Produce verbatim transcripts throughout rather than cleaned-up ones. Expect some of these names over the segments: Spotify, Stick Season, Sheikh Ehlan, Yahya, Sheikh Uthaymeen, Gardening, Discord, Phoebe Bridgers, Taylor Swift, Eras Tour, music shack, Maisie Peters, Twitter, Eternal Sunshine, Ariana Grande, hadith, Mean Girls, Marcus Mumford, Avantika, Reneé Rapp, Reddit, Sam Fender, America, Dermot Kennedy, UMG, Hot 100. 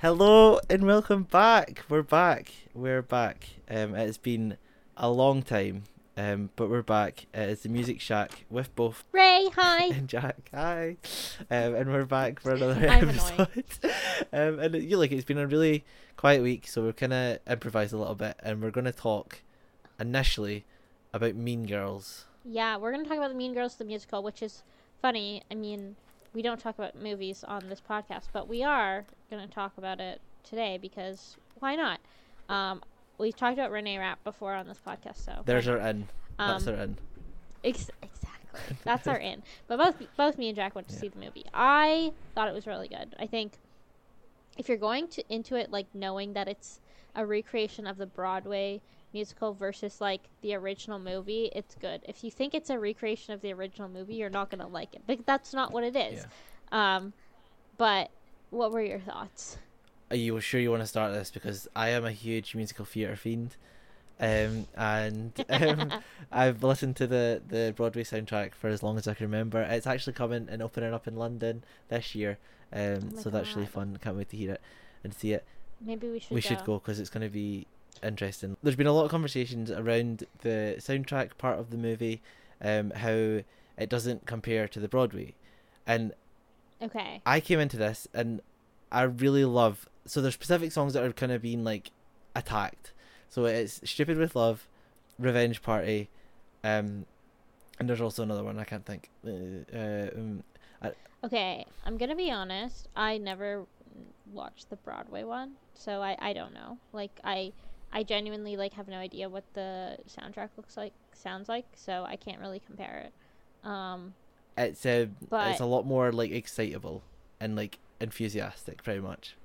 Hello and welcome back. We're back. We're back. Um, it's been a long time, um, but we're back. Uh, it's the Music Shack with both Ray, hi, and Jack, hi, um, and we're back for another I'm episode. um, and you like it's been a really quiet week, so we're kind of improvise a little bit, and we're going to talk initially about Mean Girls. Yeah, we're going to talk about the Mean Girls the musical, which is funny. I mean, we don't talk about movies on this podcast, but we are going to talk about it today because why not? Um, we've talked about Reneé Rapp before on this podcast, so there's our in. Um, That's our in. Ex- exactly. That's our in. But both both me and Jack went to yeah. see the movie. I thought it was really good. I think if you're going to into it like knowing that it's a recreation of the Broadway musical versus like the original movie, it's good. If you think it's a recreation of the original movie, you're not gonna like it, but that's not what it is. Yeah. Um but what were your thoughts? Are you sure you want to start this? Because I am a huge musical theater fiend, um and um, I've listened to the the Broadway soundtrack for as long as I can remember. It's actually coming and opening up in London this year, um oh so God. That's really fun. Can't wait to hear it and see it. Maybe we should we go. should go because it's going to be interesting. There's been a lot of conversations around the soundtrack part of the movie, um how it doesn't compare to the Broadway, and okay I came into this and I really love, so there's specific songs that are kind of being like attacked, so it's Stupid With Love, Revenge Party, um and there's also another one I can't think. Uh, um, I, okay I'm gonna be honest, I never watched the Broadway one, so I I don't know, like I I genuinely like have no idea what the soundtrack looks like, sounds like, so I can't really compare it. Um, it's a but, it's a lot more like excitable and like enthusiastic, pretty much.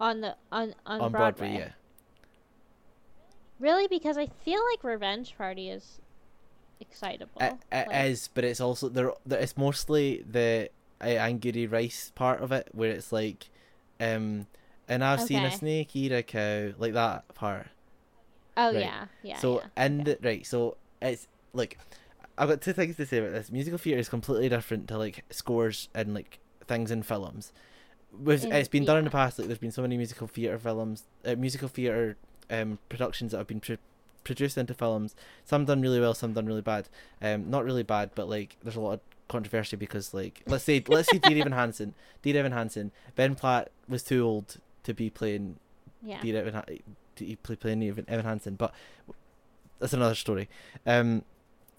On the on on, on Broadway. Broadway, yeah. Really, because I feel like Revenge Party is excitable. It, it like, is, but it's also there. It's mostly the uh, Angourie Rice part of it where it's like, um. And I've okay. seen a snake eat a cow, like that part. Oh right. yeah, yeah. So yeah. and yeah. right, so it's like I've got two things to say about this. Musical theatre is completely different to like scores and like things in films. With, in, it's been yeah. done in the past. Like there's been so many musical theatre films, uh, musical theatre um, productions that have been pr- produced into films. Some done really well, some done really bad. Um, not really bad, but like there's a lot of controversy because like let's say let's say Dear Evan Hansen, Dear Evan Hansen, Ben Platt was too old to be playing, yeah, be Evan, to play playing Evan, Evan Hansen, but that's another story. Um,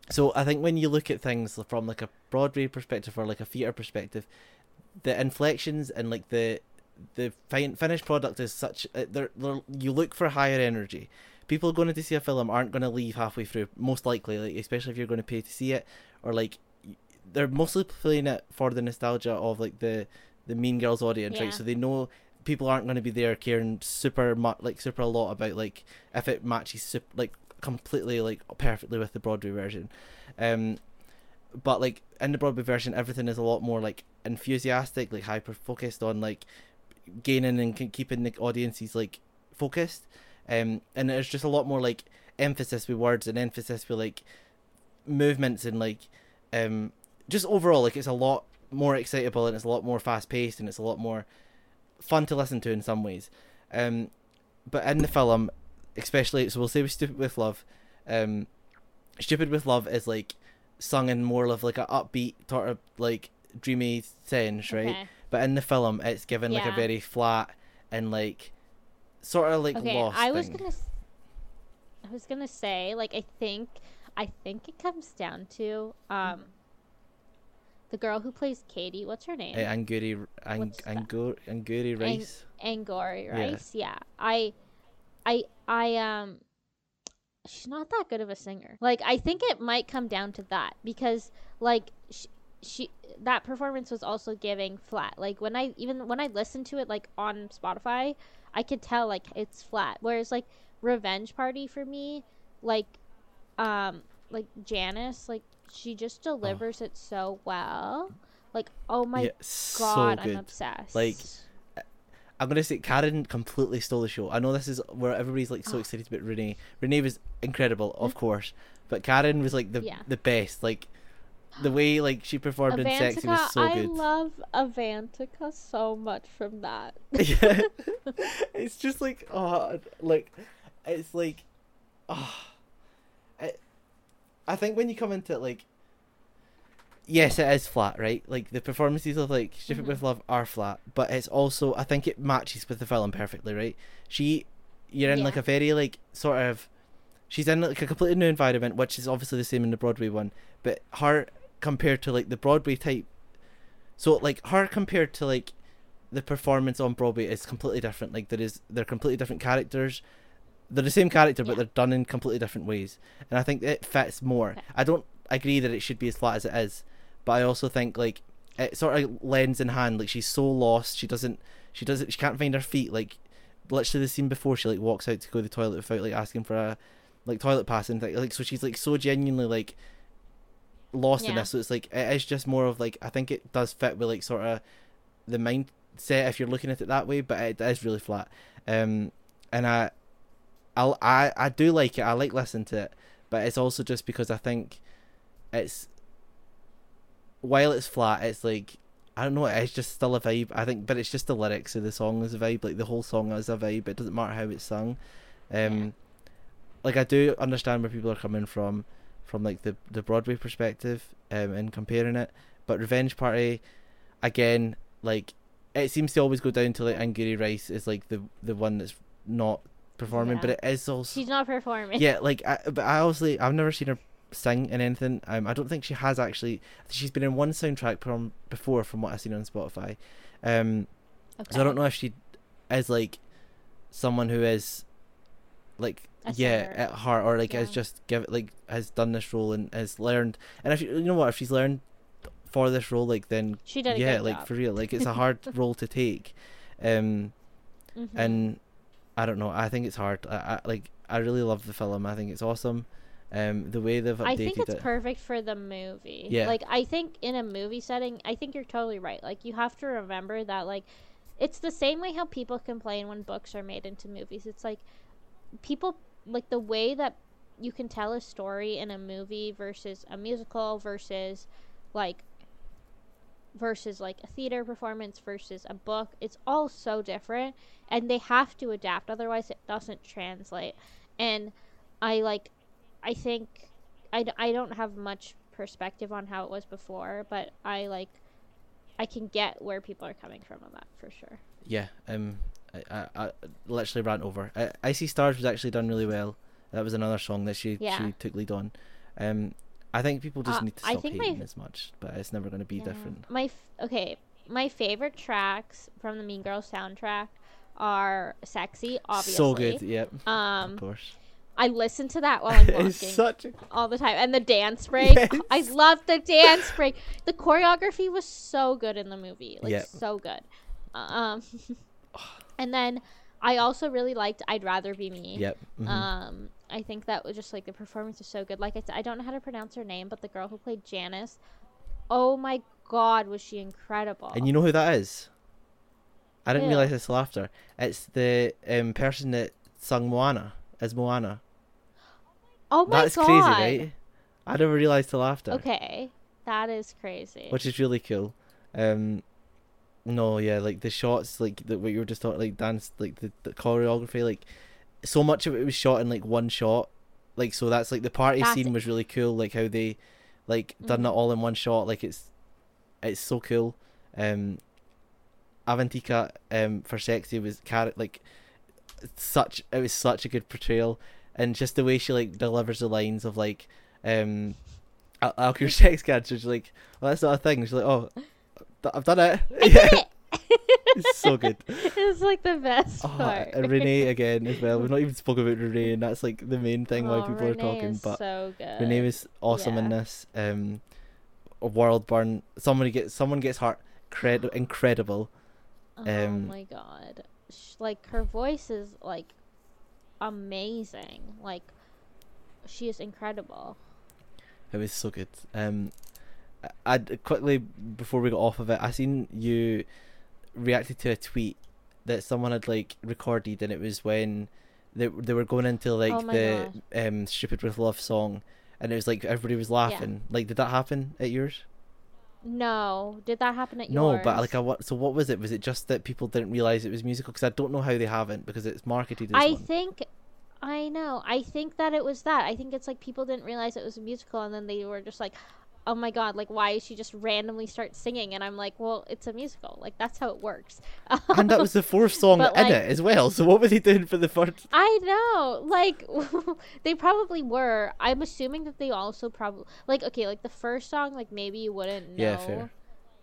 so I think when you look at things from like a Broadway perspective or like a theatre perspective, the inflections and like the the fin- finished product is such uh, they're, they're, you look for higher energy. People going to see a film aren't going to leave halfway through, most likely, like especially if you're going to pay to see it, or like they're mostly playing it for the nostalgia of like the the Mean Girls audience, yeah. right? So they know. People aren't going to be there caring super much, like super a lot about like if it matches super, like completely like perfectly with the Broadway version, um, but like in the Broadway version everything is a lot more like enthusiastic, like hyper focused on like gaining and keeping the audiences like focused, um, and there's just a lot more like emphasis with words and emphasis with like movements and like um just overall like it's a lot more excitable and it's a lot more fast paced and it's a lot more fun to listen to in some ways, um, but in the film, especially, so we'll say with Stupid With Love, um, Stupid With Love is like sung in more of like a upbeat sort of like dreamy sense, right? Okay. But in the film, it's given yeah. like a very flat and like sort of like okay, lost. I was thing. gonna, I was gonna say like I think, I think it comes down to um. the girl who plays Katie, what's her name? Uh, Angourie, Ang- Angourie, Angourie Rice. Ang- Angourie Rice, yeah. yeah. I, I, I, um, she's not that good of a singer. Like, I think it might come down to that because, like, she, she, that performance was also giving flat. Like, when I, even when I listened to it, like, on Spotify, I could tell, like, it's flat. Whereas, like, Revenge Party for me, like, um, like, Janice, like, she just delivers oh. it so well. Like, oh my yeah, god, so I'm obsessed. Like, I'm gonna say Karen completely stole the show. I know this is where everybody's like so oh. excited about Reneé. Reneé was incredible, of course, but Karen was like the yeah. the best. Like, the way like she performed Avantika, in Sexy was so good. I love Avantika so much from that. Yeah. It's just like, oh, like it's like, oh, I, I think when you come into it, like, yes, it is flat, right? Like the performances of like Strip It With Love are flat, but it's also, I think it matches with the film perfectly, right? She, you're in yeah. like a very like sort of, she's in like a completely new environment, which is obviously the same in the Broadway one, but her compared to like the Broadway type, so like her compared to like the performance on Broadway is completely different. Like there is, they're completely different characters. They're the same character, but yeah. they're done in completely different ways, and I think it fits more. Okay. I don't agree that it should be as flat as it is. But I also think like it sort of lends in hand. Like she's so lost, she doesn't, she doesn't, she can't find her feet. Like literally the scene before, she like walks out to go to the toilet without like asking for a like toilet pass and thing. Like so, she's like so genuinely like lost yeah. in this. So it's like it is just more of like, I think it does fit with like sort of the mindset if you're looking at it that way. But it is really flat. Um, and I, I, I, I do like it. I like listening to it. But it's also just because I think it's. While it's flat, it's like, I don't know, it's just still a vibe, I think, but it's just the lyrics of the song is a vibe, like the whole song is a vibe, it doesn't matter how it's sung. Um, yeah. Like, I do understand where people are coming from, from like the, the Broadway perspective, um, and comparing it, but Revenge Party, again, like, it seems to always go down to like Angourie Rice is like the, the one that's not performing, yeah. but it is also... She's not performing. Yeah, like, I, but I obviously, I've never seen her sing in anything. um, I don't think she has actually. She's been in one soundtrack from before from what I've seen on Spotify, um, okay. so I don't know if she is like someone who is like a yeah singer. At heart or like yeah. has just give like has done this role and has learned, and if you, you know what, if she's learned for this role, like then she did yeah like job. For real, like it's a hard role to take, um, mm-hmm. and I don't know, I think it's hard. I, I like I really love the film, I think it's awesome. Um, the way they've updated I think it's it. Perfect for the movie. Yeah. Like, I think in a movie setting, I think you're totally right. Like, you have to remember that, like, it's the same way how people complain when books are made into movies. It's like, people, like, the way that you can tell a story in a movie versus a musical versus, like, versus, like, a theater performance versus a book, it's all so different. And they have to adapt. Otherwise, it doesn't translate. And I, like... I think I, I don't have much perspective on how it was before, but I like I can get where people are coming from on that for sure. Yeah, um, I I, I literally ran over. I, Icy Stars was actually done really well. That was another song that she yeah. she took lead on. Um, I think people just uh, need to stop hating my, as much, but it's never going to be yeah. different. My f- okay, my favorite tracks from the Mean Girls soundtrack are "Sexy," obviously. So good, yep. Um, of course. I listen to that while I'm walking such a... all the time. And the dance break. Yes. I love the dance break. The choreography was so good in the movie. Like, yep. so good. Um, and then I also really liked I'd Rather Be Me. Yep. Mm-hmm. Um, I think that was just, like, the performance was so good. Like, I said, I don't know how to pronounce her name, but the girl who played Janice, oh, my God, was she incredible. And you know who that is? I didn't yeah. realize this till after. It's the um, person that sung Moana. As Moana. Oh my That's god. That's crazy, right? I never realised till after. Okay. That is crazy. Which is really cool. Um, no, yeah, like the shots, like the, what you were just talking, like dance, like the, the choreography, like so much of it was shot in like one shot. Like, so that's like the party that's scene it. Was really cool, like how they like done mm-hmm. it all in one shot. Like it's it's so cool. Um, Avantika um, for Sexy was car- like such it was such a good portrayal, and just the way she like delivers the lines of like um I'll, I'll cure sex cancer. She's like, well, that's not a thing. She's like, oh, I've done it. I yeah. did it. It's so good. It's like the best oh, part. And Reneé again as well, we've not even spoken about Reneé, and that's like the main thing oh, why people Reneé are talking is but so good. Reneé was awesome yeah. in this um a world burn somebody gets someone gets hurt Cred- incredible um, oh my god, like her voice is like amazing, like she is incredible. It was so good. um I quickly before we got off of it, I seen you reacted to a tweet that someone had like recorded, and it was when they, they were going into like oh the God. um Stupid With Love song, and it was like everybody was laughing. Yeah. Like, did that happen at yours? No, did that happen at no, yours? No, but like, I what? So what was it? Was it just that people didn't realize it was musical? Because I don't know how they haven't, because it's marketed as I one. think, I know. I think that it was that. I think it's like people didn't realize it was a musical, and then they were just like, oh my god, like, why is she just randomly start singing? And I'm like, well, it's a musical. Like, that's how it works. And that was the fourth song in like, it as well. So what were they doing for the first? I know. Like, they probably were. I'm assuming that they also probably... Like, okay, like, the first song, like, maybe you wouldn't know. Yeah, fair.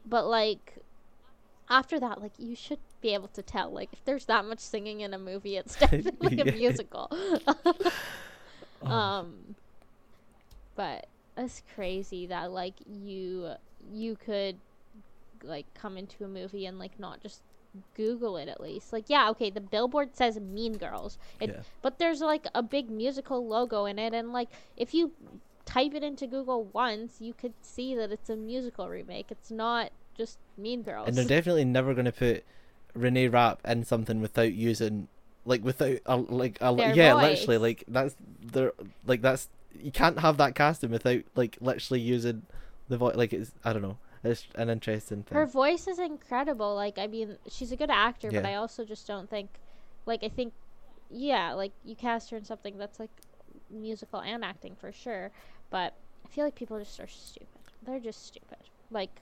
But, like, after that, like, you should be able to tell. Like, if there's that much singing in a movie, it's definitely yeah. a musical. oh. Um, But... That's crazy that like you you could like come into a movie and like not just Google it at least. Like, yeah, okay, the billboard says Mean Girls, it, yeah. but there's like a big musical logo in it, and like if you type it into Google once, you could see that it's a musical remake. It's not just Mean Girls. And they're definitely never going to put Reneé Rapp in something without using like without a, like a, yeah, voice. Literally like that's they're like that's. You can't have that casting without like literally using the voice. Like it's, I don't know, it's an interesting thing. Her voice is incredible. Like, I mean, she's a good actor, yeah. but I also just don't think, like, I think, yeah, like you cast her in something that's like musical and acting for sure. But I feel like people just are stupid. They're just stupid. Like,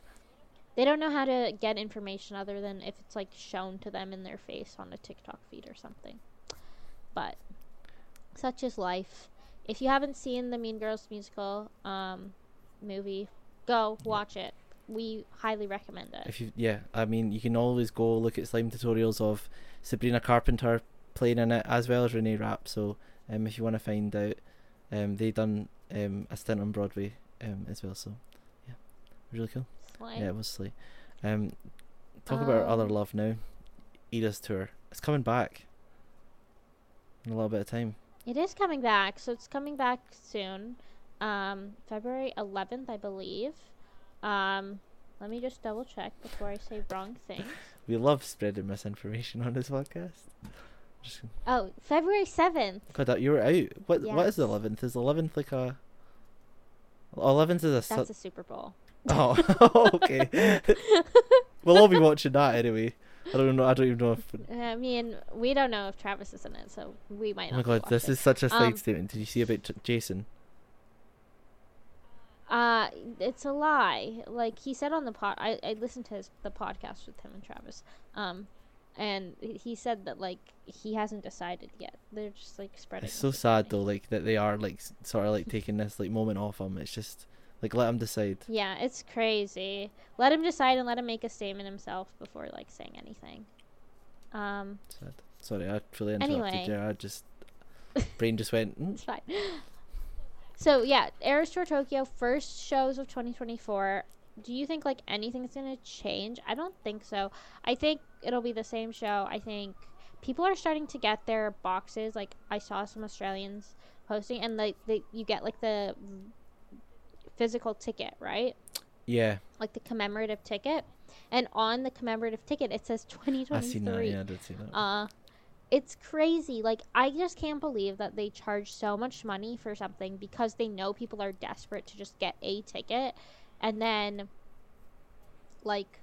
they don't know how to get information other than if it's like shown to them in their face on a TikTok feed or something. But such is life. If you haven't seen the Mean Girls musical um, movie, go watch it. We highly recommend it. If you, yeah, I mean, you can always go look at slime tutorials of Sabrina Carpenter playing in it, as well as Reneé Rapp. So um, if you want to find out, um, they done um, a stint on Broadway um, as well. So yeah, really cool. Slime. Yeah, it was slime. Um, talk um, about our other love now. Eras Tour. It's coming back in a little bit of time. It is coming back, so it's coming back soon. Um, February eleventh, I believe. Um, let me just double check before I say wrong things. We love spreading misinformation on this podcast. Just... Oh, February seventh. God, you were out. What? Yes. What is the eleventh? Is the eleventh like a... eleventh is a... Su- That's a Super Bowl. Oh, okay. We'll all be watching that anyway. I don't know. I don't even know if. I mean, we don't know if Travis is in it, so we might not. Oh my god, this it. is such a side um, statement. Did you see about J- Jason? Uh, it's a lie. Like he said on the pod, I, I listened to his, the podcast with him and Travis. Um, and he said that like he hasn't decided yet. They're just like spreading. It's so sad though, like that they are like sort of like taking this like moment off him. It's just. Like, let him decide. Yeah, it's crazy. Let him decide and let him make a statement himself before, like, saying anything. Um. Sad. Sorry, I truly interrupted anyway. you. I just... brain just went... Mm. It's fine. So, yeah, Eras Tour Tokyo, first shows of twenty twenty-four. Do you think, like, anything's going to change? I don't think so. I think it'll be the same show. I think people are starting to get their boxes. Like, I saw some Australians posting, and, like, they, you get, like, the... physical ticket, right? Yeah. Like the commemorative ticket, and on the commemorative ticket it says twenty twenty-three. I see that. Yeah, I did see that. Uh, it's crazy. Like, I just can't believe that they charge so much money for something because they know people are desperate to just get a ticket, and then, like,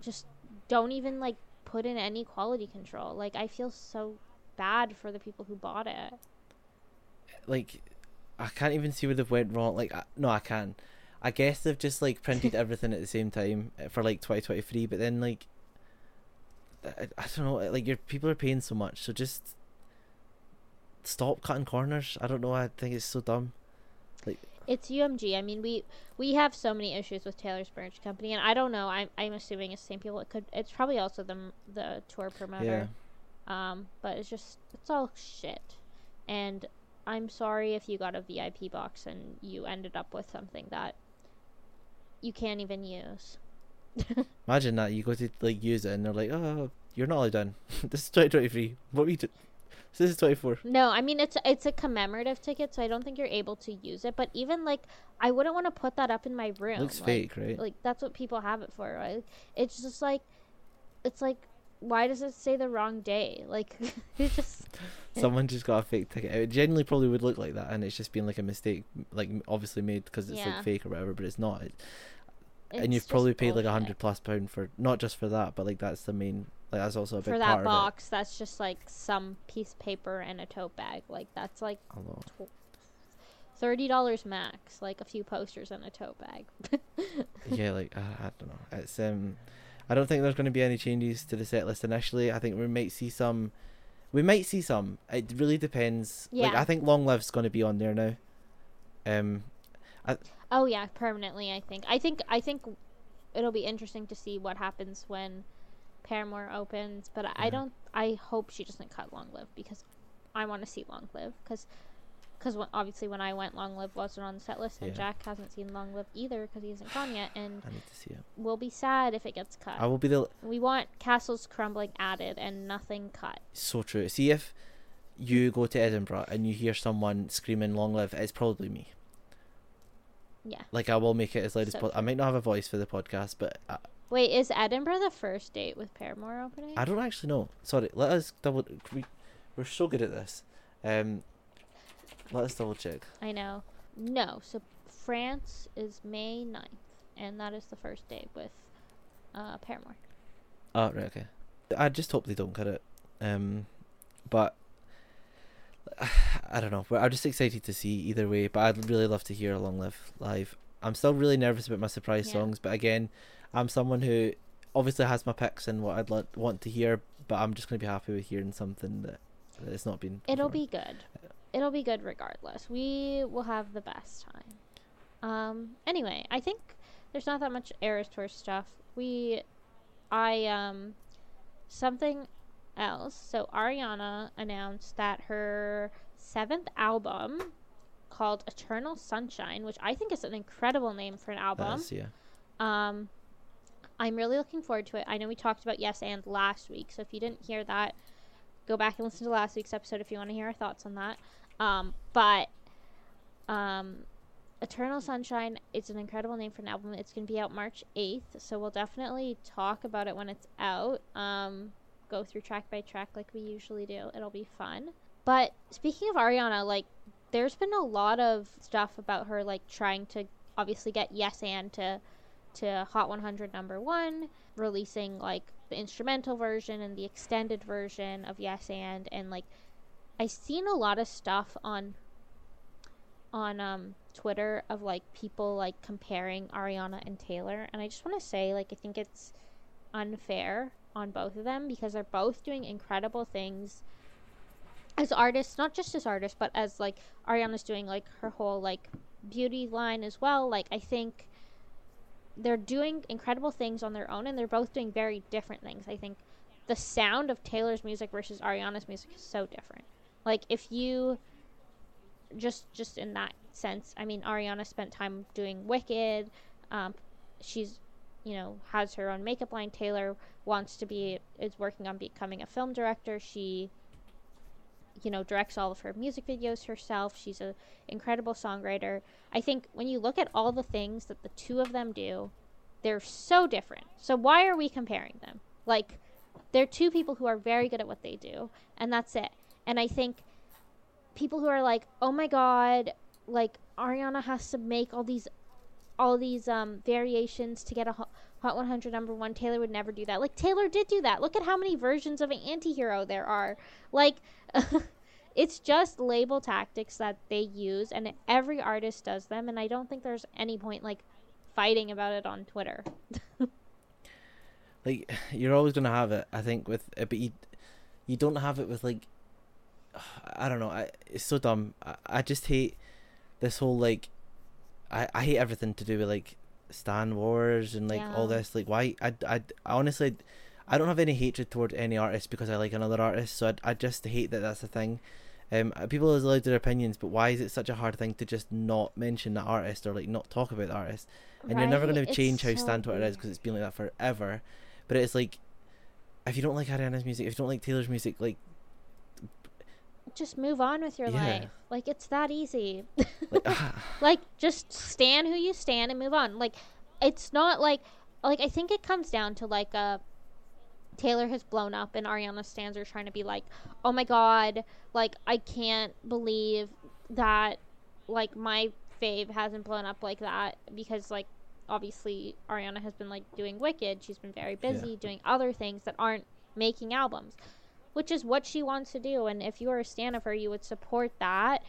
just don't even like put in any quality control. Like, I feel so bad for the people who bought it. Like. I can't even see where they've went wrong. Like, I, no, I can. I guess they've just, like, printed everything at the same time for, like, twenty twenty-three. But then, like, I, I don't know. Like, your people are paying so much. So just stop cutting corners. I don't know. I think it's so dumb. Like, it's U M G. I mean, we we have so many issues with Taylor's merch company. And I don't know. I'm, I'm assuming it's the same people. It could. It's probably also the, the tour promoter. Yeah. Um, but it's just, it's all shit. And... I'm sorry if you got a V I P box and you ended up with something that you can't even use. Imagine that. You go to, like, use it and they're like, oh, you're not allowed in. This is twenty twenty-three. What we do? So this is twenty-four. No, I mean, it's it's a commemorative ticket, so I don't think you're able to use it. But even, like, I wouldn't want to put that up in my room. It looks like, fake, right? Like, that's what people have it for, right? It's just, like, it's, like, why does it say the wrong day? Like, it's just... Someone just got a fake ticket. It genuinely probably would look like that, and it's just been, like, a mistake, like, obviously made because it's, yeah. like, fake or whatever, but it's not. It, it's and you've probably paid, bullshit. like, a hundred plus pound for, not just for that, but, like, that's the main, like, that's also a big part of it. For that box, that's just, like, some piece of paper and a tote bag. Like, that's, like, thirty dollars max, like, a few posters and a tote bag. yeah, like, uh, I don't know. It's, um... I don't think there's going to be any changes to the set list initially. I think we might see some. We might see some. It really depends. Yeah. Like, I think Long Live's going to be on there now. Um, I... Oh yeah, permanently. I think. I think. I think it'll be interesting to see what happens when Paramore opens. But yeah. I don't. I hope she doesn't cut Long Live, because I want to see Long Live. Because because obviously when I went, Long Live wasn't on the set list, and yeah. Jack hasn't seen Long Live either because he hasn't gone yet, and I need to see it. We'll be sad if it gets cut. I will be the... We want Castles Crumbling added and nothing cut. So true. See, if you go to Edinburgh and you hear someone screaming Long Live, it's probably me. Yeah. Like, I will make it as loud so as possible. I might not have a voice for the podcast, but... I... Wait, is Edinburgh the first date with Paramore opening? I don't actually know. Sorry, let us double... We... We're so good at this. Um... Let's double check. I know. No, so France is May ninth, and that is the first day with uh, Paramore. Oh, right, okay. I just hope they don't cut it. Um, but, I don't know. I'm just excited to see either way, but I'd really love to hear a Long Live live. I'm still really nervous about my surprise yeah. songs, but again, I'm someone who obviously has my picks and what I'd lo- want to hear, but I'm just going to be happy with hearing something that, that it's not been... It'll performed. be good. It'll be good regardless. We will have the best time. Um, anyway, I think there's not that much Eras Tour stuff. We, I, um, something else. So Ariana announced that her seventh album, called Eternal Sunshine, which I think is an incredible name for an album. That is, yeah. Um, I'm really looking forward to it. I know we talked about Yes And last week, so if you didn't hear that, go back and listen to last week's episode if you want to hear our thoughts on that. Um, but um, Eternal Sunshine, it's an incredible name for an album. It's going to be out March eighth, so we'll definitely talk about it when it's out. Um, go through track by track like we usually do. It'll be fun. But speaking of Ariana, like, there's been a lot of stuff about her, like, trying to obviously get Yes And to, to Hot one hundred number one, releasing, like, the instrumental version and the extended version of Yes And, and, like, I've seen a lot of stuff on on um, Twitter of, like, people, like, comparing Ariana and Taylor. And I just want to say, like, I think it's unfair on both of them because they're both doing incredible things as artists, not just as artists, but as, like, Ariana's doing, like, her whole, like, beauty line as well. Like, I think they're doing incredible things on their own, and they're both doing very different things. I think the sound of Taylor's music versus Ariana's music is so different. Like, if you, just just in that sense, I mean, Ariana spent time doing Wicked. Um, she's, you know, has her own makeup line. Taylor wants to be, is working on becoming a film director. She, you know, directs all of her music videos herself. She's an incredible songwriter. I think when you look at all the things that the two of them do, they're so different. So why are we comparing them? Like, they're two people who are very good at what they do, and that's it. And I think people who are like, oh my god, like, Ariana has to make all these all these um, variations to get a Hot one hundred number one. Taylor would never do that. Like, Taylor did do that. Look at how many versions of an anti-hero there are. Like, it's just label tactics that they use, and every artist does them, and I don't think there's any point, like, fighting about it on Twitter. Like, you're always going to have it, I think, with it, but you, you don't have it with, like, I don't know. I, it's so dumb. I, I just hate this whole, like, I, I hate everything to do with, like, Stan Wars and, like, yeah. all this. Like, why? I, I, I honestly, I don't have any hatred toward any artist because I like another artist, so I, I just hate that that's a thing. Um, people are allowed their opinions, but why is it such a hard thing to just not mention the artist or, like, not talk about the artist? And right? You're never going to change how so Stan Twitter is because it's been like that forever. But it's, like, if you don't like Ariana's music, if you don't like Taylor's music, like, just move on with your yeah. life. Like, it's that easy. Like, uh, like, just stand who you stand and move on. Like, it's not like, like, I think it comes down to, like, a Taylor has blown up, and Ariana stands are trying to be like, oh my god, like, I can't believe that, like, my fave hasn't blown up like that, because, like, obviously Ariana has been, like, doing Wicked. She's been very busy yeah. doing other things that aren't making albums, which is what she wants to do. And if you are a stan of her, you would support that.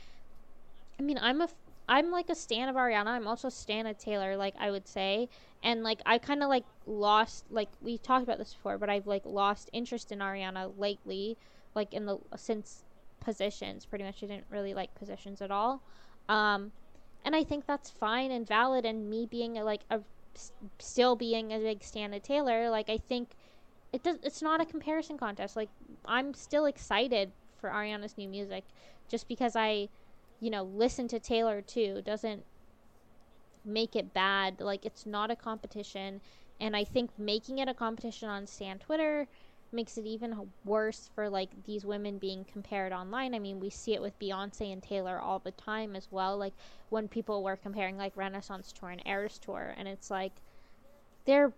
I mean, I'm a I'm like a stan of Ariana. I'm also a stan of Taylor, like, I would say. And, like, I kind of, like, lost, like, we talked about this before, but I've, like, lost interest in Ariana lately, like, in the, since Positions, pretty much. I didn't really like Positions at all. Um, and I think that's fine and valid. And me being, a, like, a, still being a big stan of Taylor, like, I think it does, it's not a comparison contest. Like, I'm still excited for Ariana's new music, just because I, you know, listen to Taylor too doesn't make it bad. Like, it's not a competition, and I think making it a competition on stan Twitter makes it even worse for, like, these women being compared online. I mean, we see it with Beyonce and Taylor all the time as well, like, when people were comparing, like, Renaissance Tour and Eras Tour, and it's like, they're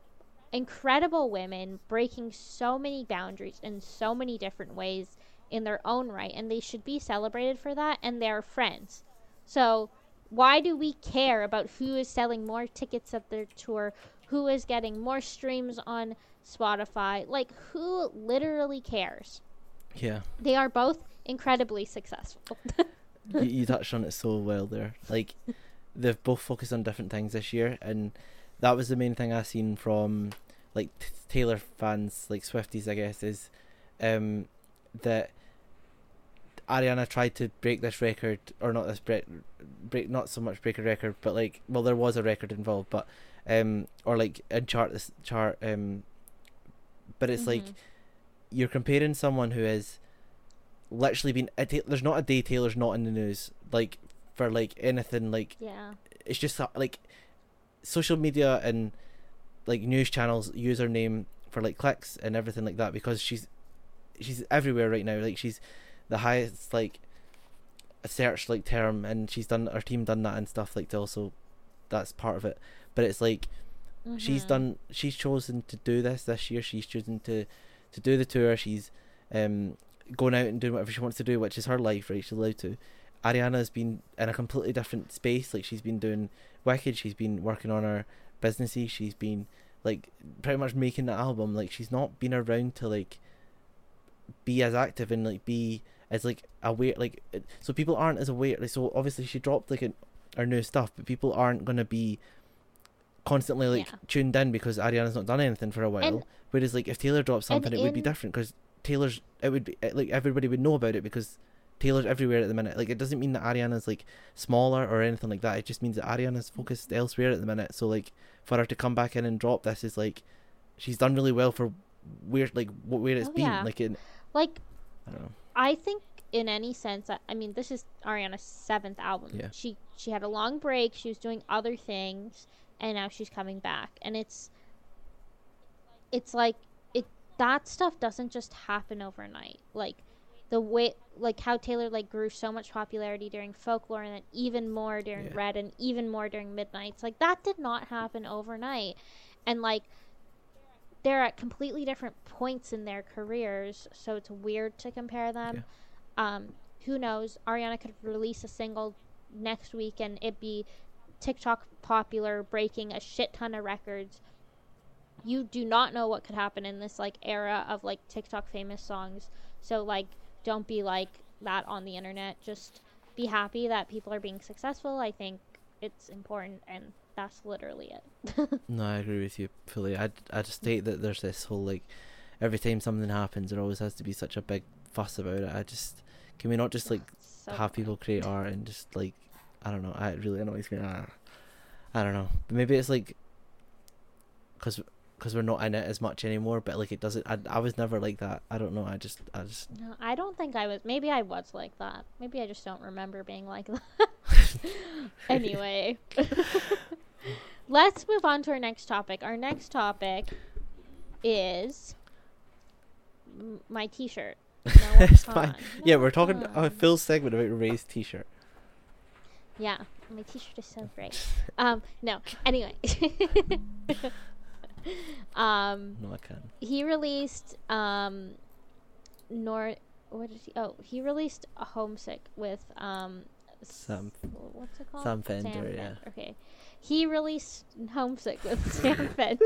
incredible women breaking so many boundaries in so many different ways in their own right, and they should be celebrated for that, and they're friends. So why do we care about who is selling more tickets at their tour, who is getting more streams on Spotify? Like, who literally cares? Yeah, they are both incredibly successful. you, you touched on it so well there. Like, they've both focused on different things this year, and that was the main thing I seen from, like, t- Taylor fans, like Swifties, I guess, is um that Ariana tried to break this record, or not this break, break not so much break a record, but, like, well, there was a record involved, but um, or, like, a chart this chart um, but it's mm-hmm. like, you're comparing someone who is literally been ta- there's not a day Taylor's not in the news, like, for, like, anything, like, yeah, it's just like social media and, like, news channels use her name for, like, clicks and everything like that, because she's she's everywhere right now. Like, she's the highest, like, search, like, term, and she's done, her team done that and stuff, like, to also, that's part of it. But it's like, mm-hmm. she's done, she's chosen to do this this year. She's chosen to to do the tour. She's um going out and doing whatever she wants to do, which is her life, right? She's allowed to. Ariana's been in a completely different space. Like, she's been doing Wicked, she's been working on her businessy, she's been, like, pretty much making the album. Like, she's not been around to, like, be as active and, like, be as, like, aware, like, so people aren't as aware. Like, so obviously she dropped, like, a, her new stuff, but people aren't going to be constantly, like, yeah. tuned in, because Ariana's not done anything for a while, and, whereas, like, if Taylor dropped something, it in, would be different, because Taylor's, it would be like, everybody would know about it, because Taylor's everywhere at the minute. Like, it doesn't mean that Ariana's, like, smaller or anything like that. It just means that Ariana's focused elsewhere at the minute. So, like, for her to come back in and drop this is, like, she's done really well for where, like, where it's oh, been yeah. like in like I don't know. I think in any sense, I mean, this is Ariana's seventh album. Yeah. She she had a long break, she was doing other things, and now she's coming back. And it's it's like it that stuff doesn't just happen overnight. Like the way like how Taylor like grew so much popularity during Folklore, and then even more during yeah. Red, and even more during Midnights. Like that did not happen overnight. And like they're at completely different points in their careers, so it's weird to compare them. Yeah. Um, who knows? Ariana could release a single next week and it'd be TikTok popular, breaking a shit ton of records. You do not know what could happen in this like era of like TikTok famous songs. So like, don't be like that on the internet. Just be happy that people are being successful. I think it's important, and that's literally it. No, I agree with you fully. I, I just hate that there's this whole like every time something happens there always has to be such a big fuss about it. I just can we not just like so have funny. People create art and just like I don't know, it really annoys me. I, I don't know, but maybe it's like because cause we're not in it as much anymore, but like it doesn't I, I was never like that. I don't know, I just I just no, I don't think I was maybe I was like that maybe I just don't remember being like that. Anyway, let's move on to our next topic. Our next topic is m- my t-shirt. It's fine. Yeah, we're talking a full segment about Ray's t-shirt. Yeah, my t-shirt is so great. Um, no, anyway. um, Noah Kahan. He released um, Nor. What did he? Oh, he released Homesick with um, Sam. What's it called? Sam Fender. Sam Fender. Yeah. Okay. He released Homesick with Sam Fender.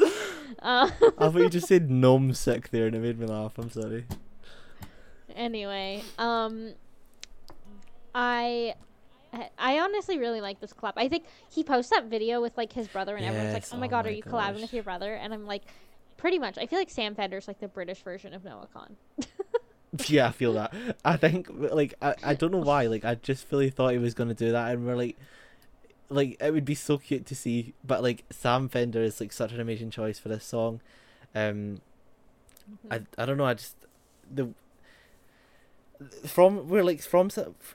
uh, I thought you just said numbsick there, and it made me laugh. I'm sorry. Anyway, um, I. I honestly really like this collab. I think he posts that video with like his brother, and yes, everyone's like, "Oh my oh god, my are you gosh. collabing with your brother?" And I'm like, pretty much. I feel like Sam Fender's like the British version of Noah Kahan. Yeah, I feel that. I think like I, I don't know why. Like I just really thought he was gonna do that, and we're like, like it would be so cute to see. But like Sam Fender is like such an amazing choice for this song. Um, mm-hmm. I I don't know. I just the. From where like from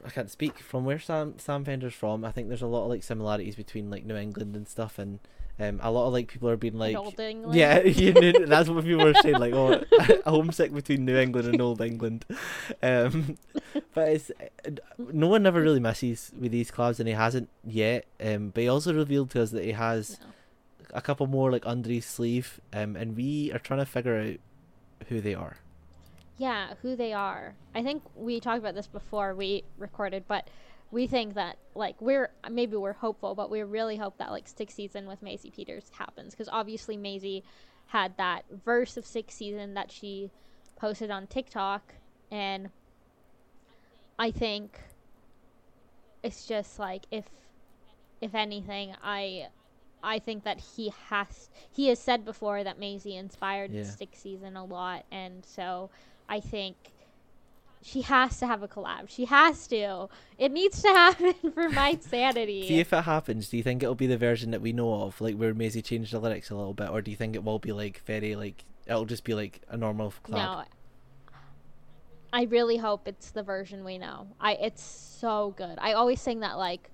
I can't speak from where Sam Sam Fender's from. I think there's a lot of like similarities between like New England and stuff, and um a lot of like people are being like, Old England. Yeah, you know, that's what people are saying, like, oh, homesick between New England and Old England. Um, but it's no one ever really messes with these collabs, and he hasn't yet. Um, but he also revealed to us that he has no. a couple more like under his sleeve. Um, and we are trying to figure out who they are. Yeah, who they are. I think we talked about this before we recorded, but we think that, like, we're, maybe we're hopeful, but we really hope that, like, Stick Season with Maisie Peters happens, because obviously Maisie had that verse of Stick Season that she posted on TikTok, and I think it's just, like, if, if anything, I... I think that he has he has said before that Maisie inspired yeah. Stick Season a lot, and so I think she has to have a collab. She has to. It needs to happen for my sanity. See if it happens. Do you think it'll be the version that we know of, like where Maisie changed the lyrics a little bit, or do you think it will be like very like it'll just be like a normal collab? No. I really hope it's the version we know. I it's so good. I always sing that like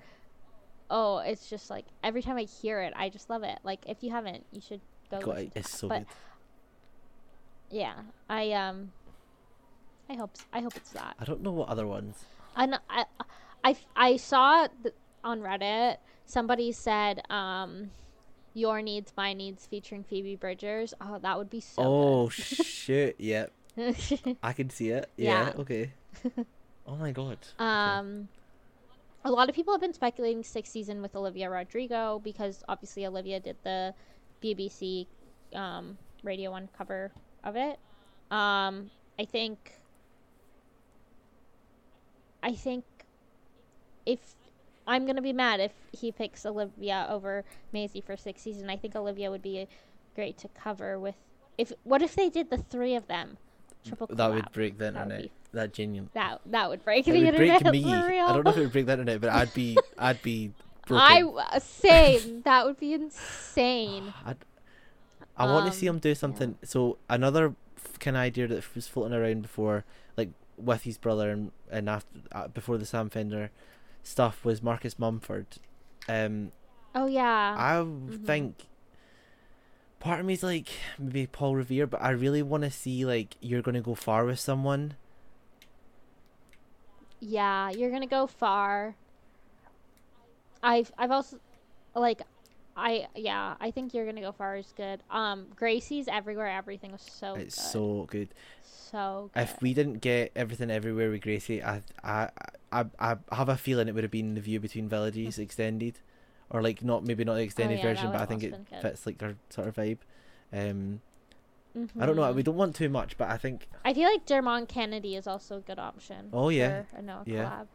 oh, it's just like every time I hear it, I just love it. Like if you haven't, you should go. God, listen to it's that. So but, good. Yeah, I um, I hope I hope it's that. I don't know what other ones. I know, I I I saw th- on Reddit somebody said um, your needs, my needs featuring Phoebe Bridgers. Oh, that would be so. Oh good. Shit! Yeah, I can see it. Yeah. yeah. Okay. Oh my god. Um. Okay. A lot of people have been speculating Stick Season with Olivia Rodrigo because obviously Olivia did the B B C um, Radio one cover of it. Um, I think... I think if... I'm going to be mad if he picks Olivia over Maisie for Stick Season. I think Olivia would be great to cover with... If What if they did the three of them? Triple collab. That would break the internet. That genuine. That that would break it the would internet. Break me. For real. I don't know if it would break that internet, but I'd be I'd be. Broken. I same. That would be insane. I'd, I um, want to see him do something. Yeah. So another kind of idea that was floating around before, like with his brother and and after uh, before the Sam Fender stuff was Marcus Mumford. Um, oh yeah. I mm-hmm. think. Part of me's like maybe Paul Revere, but I really want to see like you're gonna go far with someone. Yeah, you're gonna go far. I've I've also like I yeah I think you're gonna go far is good. Um, Gracie's Everywhere Everything was so it's good. so good, so good. If we didn't get Everything Everywhere with Gracie, I I I I have a feeling it would have been The View Between Villages extended. Or like not maybe not the extended oh, yeah, version, but I think it good. fits like their sort of vibe. Um, mm-hmm. I don't know. We don't want too much, but I think I feel like Dermot Kennedy is also a good option. Oh yeah, for a Noah yeah. collab.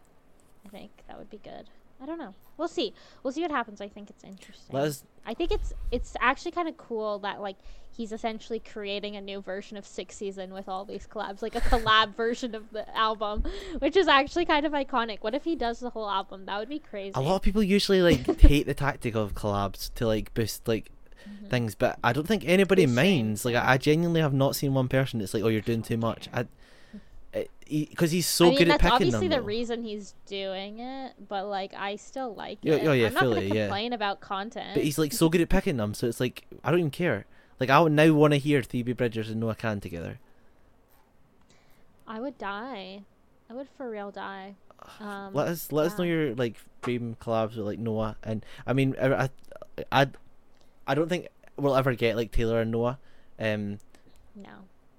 I think that would be good. I don't know. We'll see. We'll see what happens. I think it's interesting. Let's... I think it's it's actually kind of cool that like he's essentially creating a new version of Stick Season with all these collabs, like a collab version of the album, which is actually kind of iconic. What if he does the whole album? That would be crazy. A lot of people usually like hate the tactic of collabs to like boost like mm-hmm. things, but I don't think anybody it's minds. Like I, I genuinely have not seen one person that's like, "Oh, you're doing too much." I because he, he's so I mean, good at picking them. That's obviously the though. reason he's doing it, but like I still like yeah, it. Yeah, yeah, I'm not going to complain yeah. about content. But he's like so good at picking them, so it's like I don't even care. Like, I would now want to hear Phoebe Bridgers and Noah Kahan together. I would die. I would for real die. Um, let us let yeah. us know your, like, dream collabs with, like, Noah. And, I mean, I I, I don't think we'll ever get like Taylor and Noah. Um, no.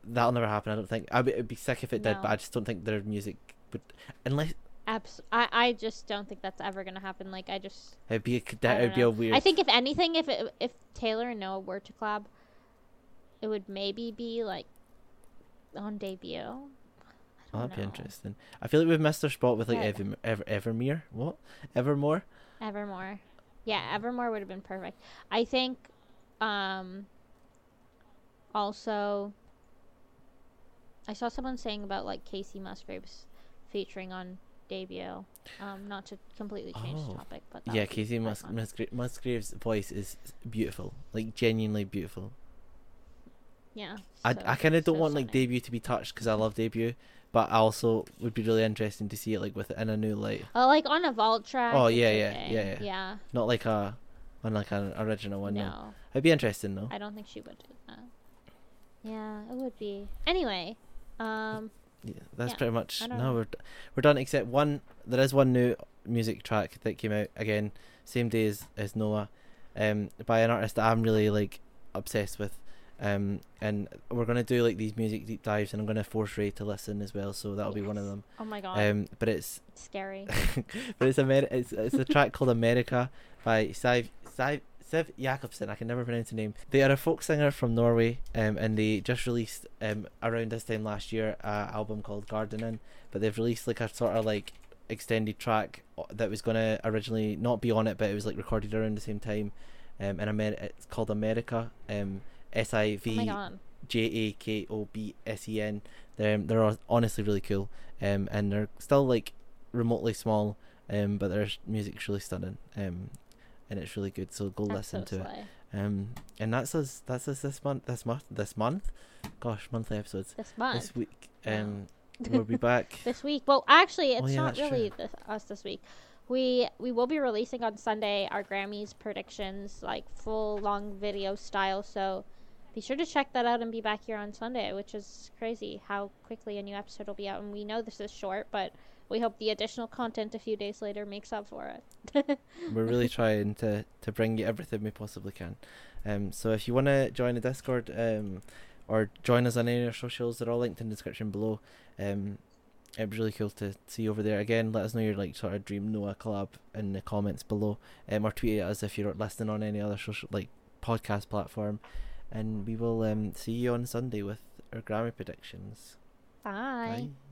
That'll never happen, I don't think. I it'd be sick if it no. did, but I just don't think their music would, unless. Abs- I, I just don't think that's ever gonna happen. Like I just. It'd be a that would be a weird. I think if anything, if it, if Taylor and Noah were to collab, it would maybe be like on debut. I don't oh, that'd know. be interesting. I feel like we've missed our spot with like yeah. Ever, Ever Evermore. What? Evermore. Evermore. Yeah, Evermore would have been perfect. I think. Um. Also. I saw someone saying about like Kacey Musgraves featuring on debut, um not to completely change oh. the topic, but yeah, Kacey Mus- Musgra- Musgraves' voice is beautiful, like genuinely beautiful. Yeah, so I I kind of don't so want stunning. like debut to be touched because I love debut, but I also would be really interesting to see it like with in a new light. Oh, like on a vault track. Oh yeah, yeah, yeah, yeah, yeah. Not like a on like an original one. No, no. It'd be interesting though. I don't think she would do that. Yeah, it would be. Anyway, um. Yeah, that's yeah, pretty much no know. we're we're done except one there is one new music track that came out again same day as, as Noah um by an artist that I'm really like obsessed with, um and we're gonna do like these music deep dives and I'm gonna force Ray to listen as well, so that'll yes. be one of them. Oh my god. Um but it's scary. But it's Ameri- it's it's a track called America by Siv Siv Siv Jakobsen. I can never pronounce the name. They are a folk singer from Norway, um, and they just released um, around this time last year an album called Gardening, but they've released like a sort of like extended track that was going to originally not be on it, but it was like recorded around the same time, um, and Amer- it's called America, um, S I V J A K O B S E N. They're, they're honestly really cool, um, and they're still like remotely small, um, but their music's really stunning. Um, and it's really good, so go that's listen so to sly. it. Um, and that's us. That's us this month. This month. This month. Gosh, monthly episodes. This month. This week. Um, yeah. We'll be back this week. Well, actually, it's oh, yeah, not really this, us this week. We we will be releasing on Sunday our Grammys predictions, like full long video style. So be sure to check that out and be back here on Sunday, which is crazy how quickly a new episode will be out. And we know this is short, but we hope the additional content a few days later makes up for it. We're really trying to, to bring you everything we possibly can. Um, so if you want to join the Discord um, or join us on any of our socials, they're all linked in the description below. Um, it was really cool to see you over there. Again, let us know your like sort of dream Noah collab in the comments below, um, or tweet at us if you're listening on any other social like podcast platform. And we will um, see you on Sunday with our Grammy predictions. Bye. Bye.